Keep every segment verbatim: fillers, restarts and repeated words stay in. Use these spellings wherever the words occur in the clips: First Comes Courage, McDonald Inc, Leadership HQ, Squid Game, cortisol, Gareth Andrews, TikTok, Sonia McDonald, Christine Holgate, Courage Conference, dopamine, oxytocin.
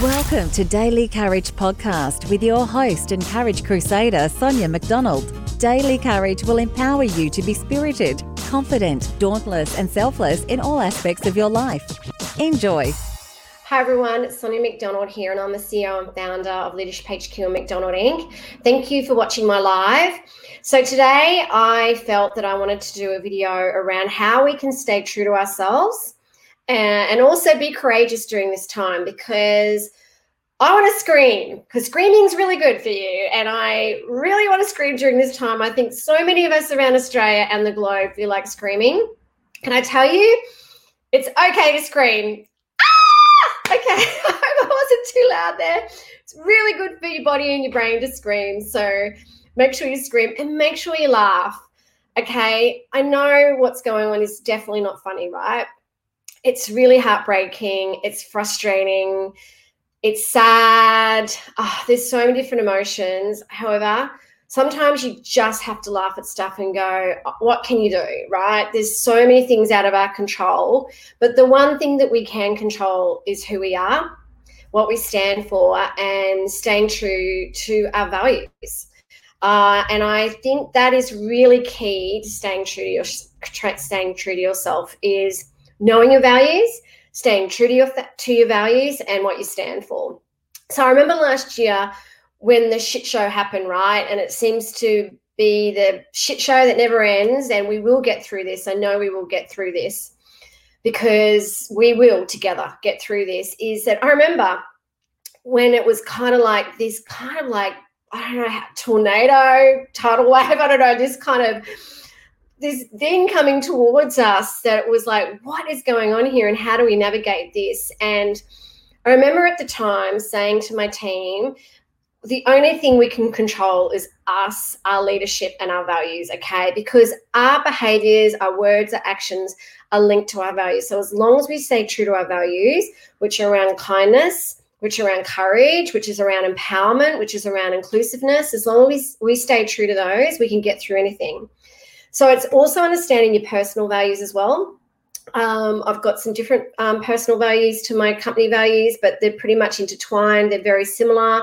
Welcome to Daily Courage Podcast with your host and Courage Crusader, Sonia McDonald. Daily Courage will empower you to be spirited, confident, dauntless and selfless in all aspects of your life. Enjoy. Hi everyone, it's Sonia McDonald here and I'm the C E O and founder of Leadership H Q and McDonald Incorporated. Thank you for watching my live. So today I felt that I wanted to do a video around how we can stay true to ourselves and also be courageous during this time, because I want to scream, because screaming is really good for you. And I really want to scream during this time. I think so many of us around Australia and the globe feel like screaming. Can I tell you, it's okay to scream. Ah! Okay, I hope I wasn't too loud there. It's really good for your body and your brain to scream. So make sure you scream and make sure you laugh. Okay, I know what's going on is definitely not funny, right? It's really heartbreaking. It's frustrating. It's sad. Oh, there's so many different emotions. However, sometimes you just have to laugh at stuff and go, what can you do, right? There's so many things out of our control. But the one thing that we can control is who we are, what we stand for, and staying true to our values. Uh, and I think that is really key to staying true to, your, staying true to yourself is knowing your values, staying true to your to your values and what you stand for. So I remember last year when the shit show happened, right? And it seems to be the shit show that never ends, and we will get through this. I know we will get through this because we will together get through this. Is that I remember when it was kind of like this kind of like, I don't know, tornado, tidal wave, I don't know, this kind of, this thing coming towards us that it was like, what is going on here and how do we navigate this? And I remember at the time saying to my team, the only thing we can control is us, our leadership and our values, okay? Because our behaviours, our words, our actions are linked to our values. So as long as we stay true to our values, which are around kindness, which are around courage, which is around empowerment, which is around inclusiveness, as long as we, we stay true to those, we can get through anything. So it's also understanding your personal values as well. Um, I've got some different um, personal values to my company values, but they're pretty much intertwined. They're very similar.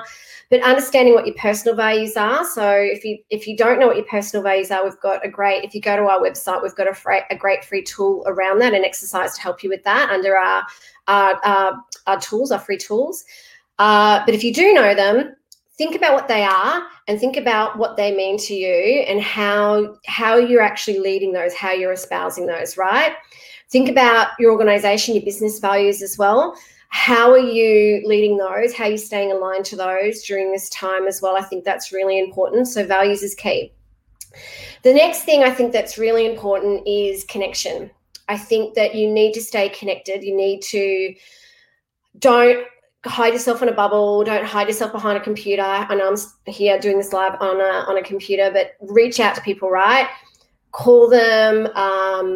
But understanding what your personal values are. So if you if you don't know what your personal values are, we've got a great, if you go to our website, we've got a, fra- a great free tool around that, an exercise to help you with that under our, our, our, our tools, our free tools. Uh, but if you do know them, think about what they are and think about what they mean to you and how how you're actually leading those, how you're espousing those, right? Think about your organisation, your business values as well. How are you leading those? How are you staying aligned to those during this time as well? I think that's really important. So values is key. The next thing I think that's really important is connection. I think that you need to stay connected. You need to don't... hide yourself in a bubble. Don't hide yourself behind a computer. I know I'm here doing this live on a on a computer, but reach out to people, right? Call them, um,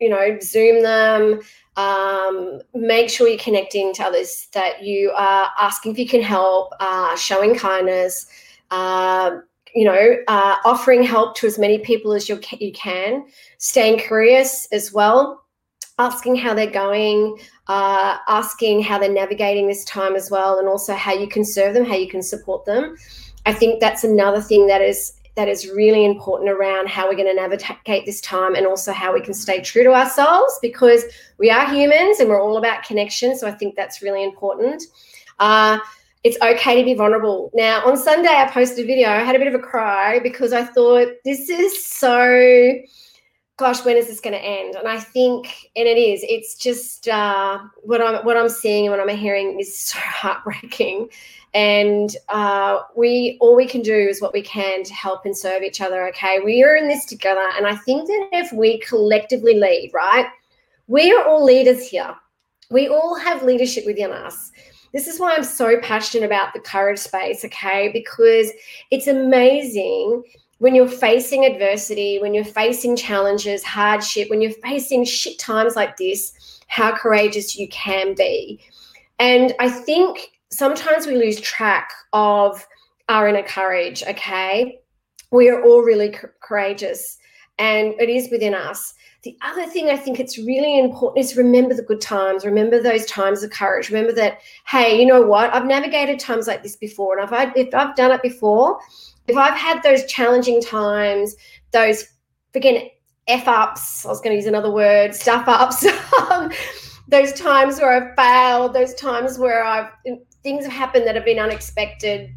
you know, Zoom them. Um, make sure you're connecting to others, that you are asking if you can help, uh, showing kindness, uh, you know, uh, offering help to as many people as you can, staying curious as well. Asking how they're going, uh, asking how they're navigating this time as well, and also how you can serve them, how you can support them. I think that's another thing that is that is really important around how we're going to navigate this time and also how we can stay true to ourselves, because we are humans and we're all about connection. So I think that's really important. Uh, it's okay to be vulnerable. Now, on Sunday, I posted a video. I had a bit of a cry because I thought, this is so... gosh, when is this going to end? And I think, and it is, it's just uh, what I'm what I'm seeing and what I'm hearing is so heartbreaking. And uh, we all we can do is what we can to help and serve each other, okay? We are in this together. And I think that if we collectively lead, right, we are all leaders here. We all have leadership within us. This is why I'm so passionate about the courage space, okay, because it's amazing when you're facing adversity, when you're facing challenges, hardship, when you're facing shit times like this, how courageous you can be. And I think sometimes we lose track of our inner courage, okay? We are all really co- courageous and it is within us. The other thing I think it's really important is remember the good times, remember those times of courage, remember that, hey, you know what, I've navigated times like this before, and if, I, if I've done it before, if I've had those challenging times, those freaking F-ups, I was going to use another word, stuff-ups, those times where I've failed, those times where I've things have happened that have been unexpected,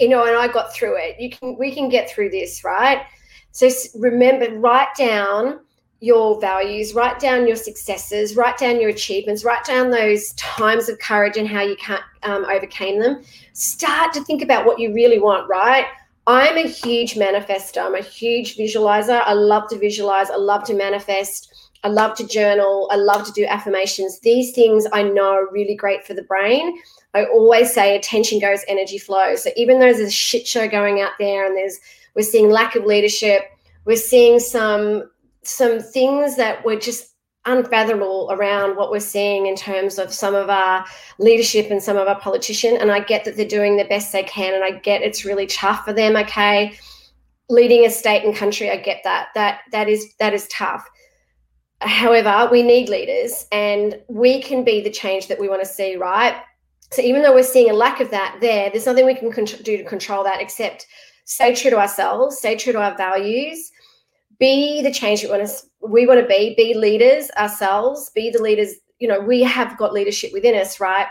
you know, and I got through it. You can, we can get through this, right? So remember, write down your values, write down your successes, write down your achievements, write down those times of courage and how you can't, um, overcame them. Start to think about what you really want, right? I'm a huge manifester. I'm a huge visualizer. I love to visualize. I love to manifest. I love to journal. I love to do affirmations. These things I know are really great for the brain. I always say attention goes, energy flows. So even though there's a shit show going out there and there's we're seeing lack of leadership, we're seeing some some things that were just unfathomable around what we're seeing in terms of some of our leadership and some of our politicians. And I get that they're doing the best they can, and I get it's really tough for them, okay? Leading a state and country, I get that. That that is that is tough. However, we need leaders, and we can be the change that we want to see, right? So even though we're seeing a lack of that there, there's nothing we can do to control that except stay true to ourselves, stay true to our values, be the change we want to we want to be, be leaders ourselves, be the leaders, you know, we have got leadership within us, right?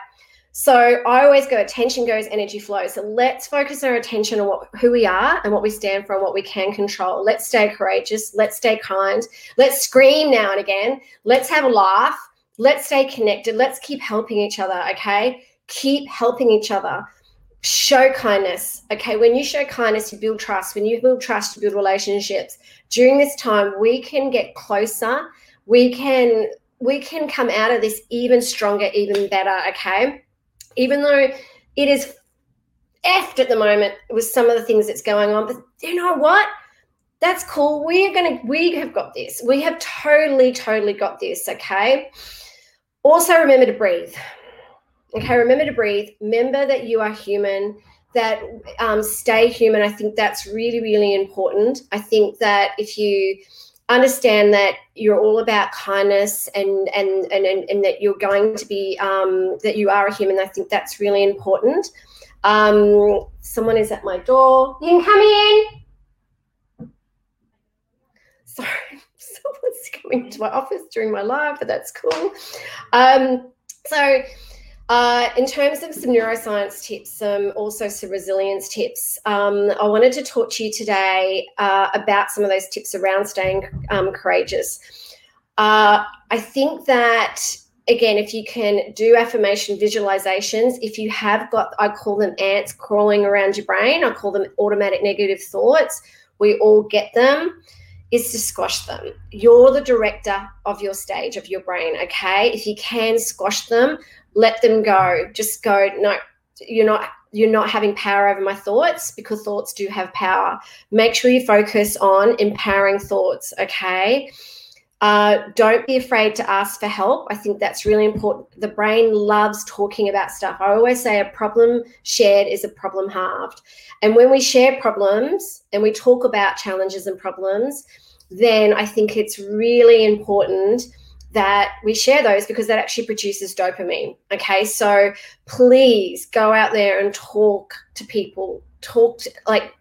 So I always go attention goes, energy flows. So let's focus our attention on what, who we are and what we stand for and what we can control. Let's stay courageous. Let's stay kind. Let's scream now and again. Let's have a laugh. Let's stay connected. Let's keep helping each other, okay? Keep helping each other. Show kindness, okay? When you show kindness, you build trust. When you build trust, you build relationships. During this time, we can get closer. We can we can come out of this even stronger, even better, okay? Even though it is effed at the moment with some of the things that's going on, but you know what? That's cool. We are gonna, we have got this. We have totally, totally got this, okay? Also remember to breathe. Okay, remember to breathe. Remember that you are human, that um, stay human. I think that's really, really important. I think that if you understand that you're all about kindness and and and, and, and that you're going to be, um, that you are a human, I think that's really important. Um, someone is at my door. You can come in. Sorry, someone's coming to my office during my live, but that's cool. Um, so... Uh, in terms of some neuroscience tips, um, also some resilience tips, um, I wanted to talk to you today uh, about some of those tips around staying um, courageous. Uh, I think that, again, if you can do affirmation visualizations, if you have got, I call them ants crawling around your brain, I call them automatic negative thoughts, we all get them, is to squash them. You're the director of your stage, of your brain, okay? If you can squash them, let them go. Just go, no, you're not you're not having power over my thoughts, because thoughts do have power. Make sure you focus on empowering thoughts, okay? Uh, don't be afraid to ask for help. I think that's really important. The brain loves talking about stuff. I always say a problem shared is a problem halved. And when we share problems and we talk about challenges and problems, then I think it's really important that we share those, because that actually produces dopamine, okay? So please go out there and talk to people, talk to, like,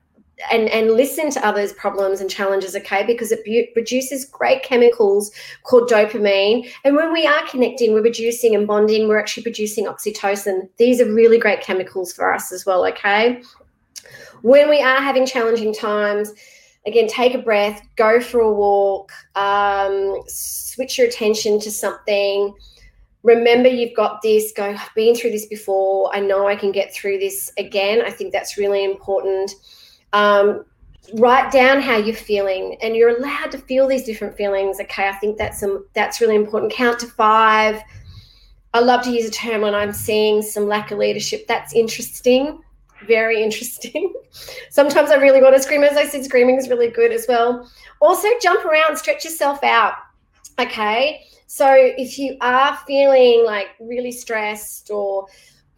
And, and listen to others' problems and challenges, okay, because it bu- produces great chemicals called dopamine. And when we are connecting, we're producing and bonding, we're actually producing oxytocin. These are really great chemicals for us as well, okay? When we are having challenging times, again, take a breath, go for a walk, um, switch your attention to something. Remember you've got this, go, I've been through this before, I know I can get through this again. I think that's really important. Um, write down how you're feeling, and you're allowed to feel these different feelings. Okay. I think that's, um, that's really important. Count to five. I love to use a term when I'm seeing some lack of leadership. That's interesting. Very interesting. Sometimes I really want to scream. As I said, screaming is really good as well. Also jump around, stretch yourself out. Okay. So if you are feeling like really stressed or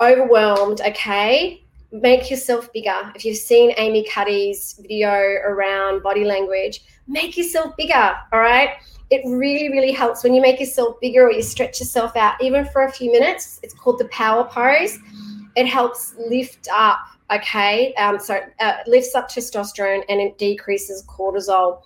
overwhelmed, okay, make yourself bigger. If you've seen Amy Cuddy's video around body language, make yourself bigger, all right? It really, really helps when you make yourself bigger or you stretch yourself out, even for a few minutes. It's called the power pose. It helps lift up, okay? Um, so uh, lifts up testosterone and it decreases cortisol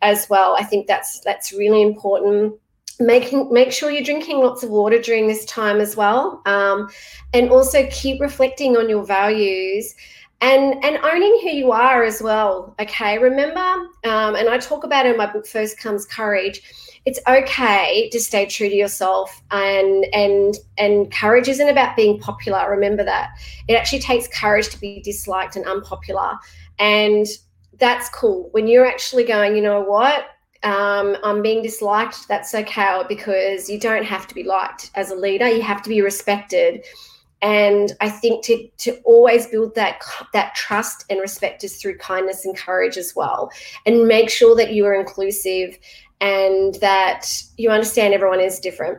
as well. I think that's that's really important. Making, make sure you're drinking lots of water during this time as well. Um, and also keep reflecting on your values and, and owning who you are as well, okay? Remember, um, and I talk about it in my book, First Comes Courage, it's okay to stay true to yourself, and and and courage isn't about being popular. Remember that. It actually takes courage to be disliked and unpopular, and that's cool. When you're actually going, you know what? Um, I'm being disliked, that's okay, because you don't have to be liked as a leader. You have to be respected. And I think to to always build that that trust and respect is through kindness and courage as well. And make sure that you are inclusive and that you understand everyone is different.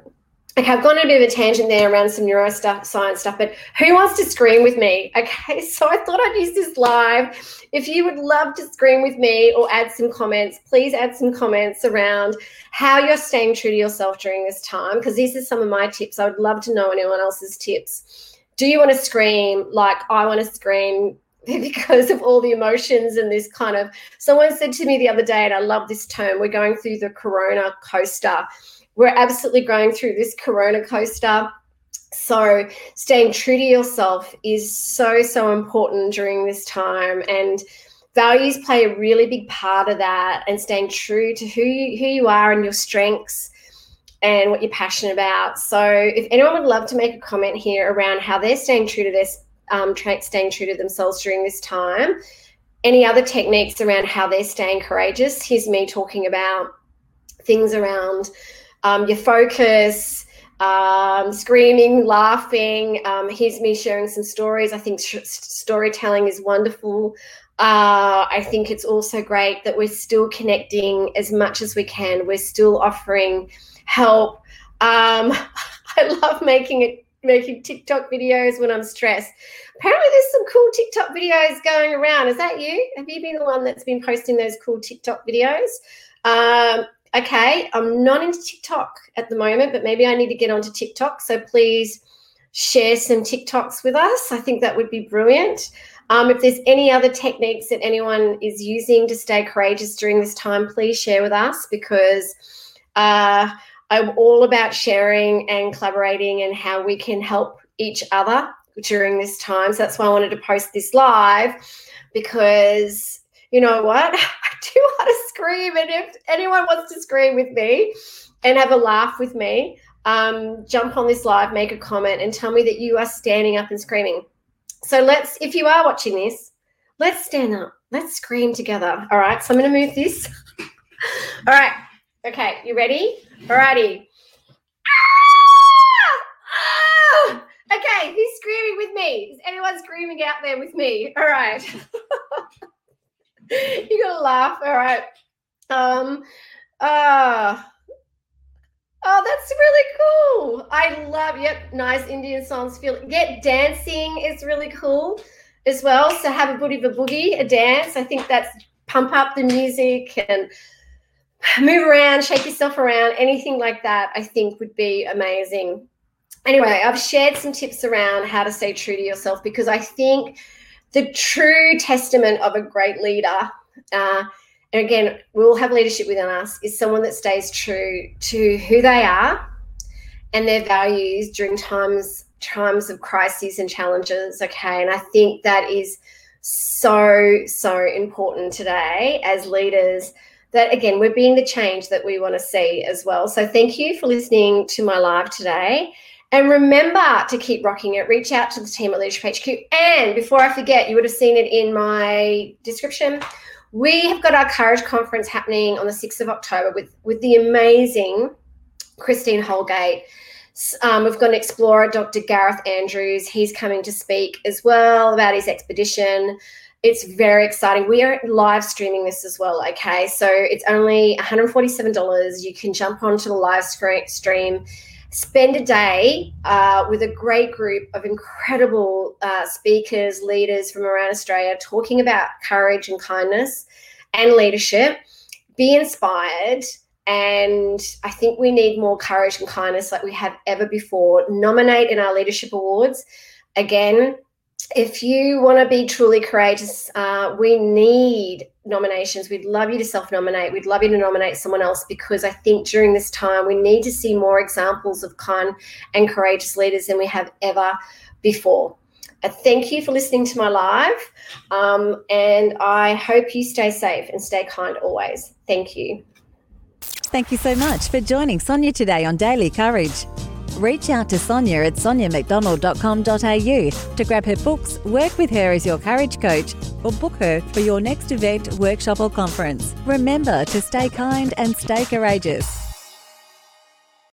Okay, I've gone on a bit of a tangent there around some neuroscience stuff, but who wants to scream with me? Okay, so I thought I'd use this live. If you would love to scream with me or add some comments, please add some comments around how you're staying true to yourself during this time, because these are some of my tips. I would love to know anyone else's tips. Do you want to scream like I want to scream because of all the emotions and this kind of, someone said to me the other day, and I love this term, we're going through the corona coaster. We're absolutely going through this corona coaster. So staying true to yourself is so, so important during this time. And values play a really big part of that, and staying true to who you, who you are and your strengths and what you're passionate about. So if anyone would love to make a comment here around how they're staying true to this, um, staying true to themselves during this time, any other techniques around how they're staying courageous. Here's me talking about things around Um, your focus, um, screaming, laughing. Um, here's me sharing some stories. I think sh- storytelling is wonderful. Uh, I think it's also great that we're still connecting as much as we can. We're still offering help. Um, I love making it, making TikTok videos when I'm stressed. Apparently there's some cool TikTok videos going around. Is that you? Have you been the one that's been posting those cool TikTok videos? Um, Okay, I'm not into TikTok at the moment, but maybe I need to get onto TikTok. So please share some TikToks with us. I think that would be brilliant. Um, if there's any other techniques that anyone is using to stay courageous during this time, please share with us, because uh, I'm all about sharing and collaborating and how we can help each other during this time. So that's why I wanted to post this live, because you know what? Do you want to scream? And if anyone wants to scream with me and have a laugh with me, um, jump on this live, make a comment, and tell me that you are standing up and screaming. So let's, if you are watching this, let's stand up. Let's scream together. All right, so I'm going to move this. All right. Okay, you ready? All righty. Ah! Ah! Okay, who's screaming with me? Is anyone screaming out there with me? All right. You're gonna laugh, all right. Um, uh, oh, that's really cool. I love, yep, nice Indian songs. Feel Get dancing is really cool as well. So have a booty, a boogie, a dance. I think that's pump up the music and move around, shake yourself around, anything like that I think would be amazing. Anyway, I've shared some tips around how to stay true to yourself, because I think the true testament of a great leader, uh, and again, we'll have leadership within us, is someone that stays true to who they are and their values during times times of crises and challenges, okay? And I think that is so, so important today as leaders, that, again, we're being the change that we want to see as well. So thank you for listening to my live today. And remember to keep rocking it. Reach out to the team at Leadership H Q. And before I forget, you would have seen it in my description, we have got our Courage Conference happening on the sixth of October with, with the amazing Christine Holgate. Um, we've got an explorer, Doctor Gareth Andrews. He's coming to speak as well about his expedition. It's very exciting. We are live streaming this as well, okay? So it's only one hundred forty-seven dollars. You can jump onto the live stream spend a day uh, with a great group of incredible uh, speakers, leaders from around Australia talking about courage and kindness and leadership. Be inspired. And I think we need more courage and kindness like we have ever before. Nominate in our leadership awards. Again, if you want to be truly courageous, uh, we need nominations. We'd love you to self-nominate. We'd love you to nominate someone else, because I think during this time we need to see more examples of kind and courageous leaders than we have ever before. I thank you for listening to my live, um, and I hope you stay safe and stay kind always. Thank you. Thank you so much for joining Sonia today on Daily Courage. Reach out to Sonia at sonia mcdonald dot com dot a u to grab her books, work with her as your courage coach, or book her for your next event, workshop, or conference. Remember to stay kind and stay courageous.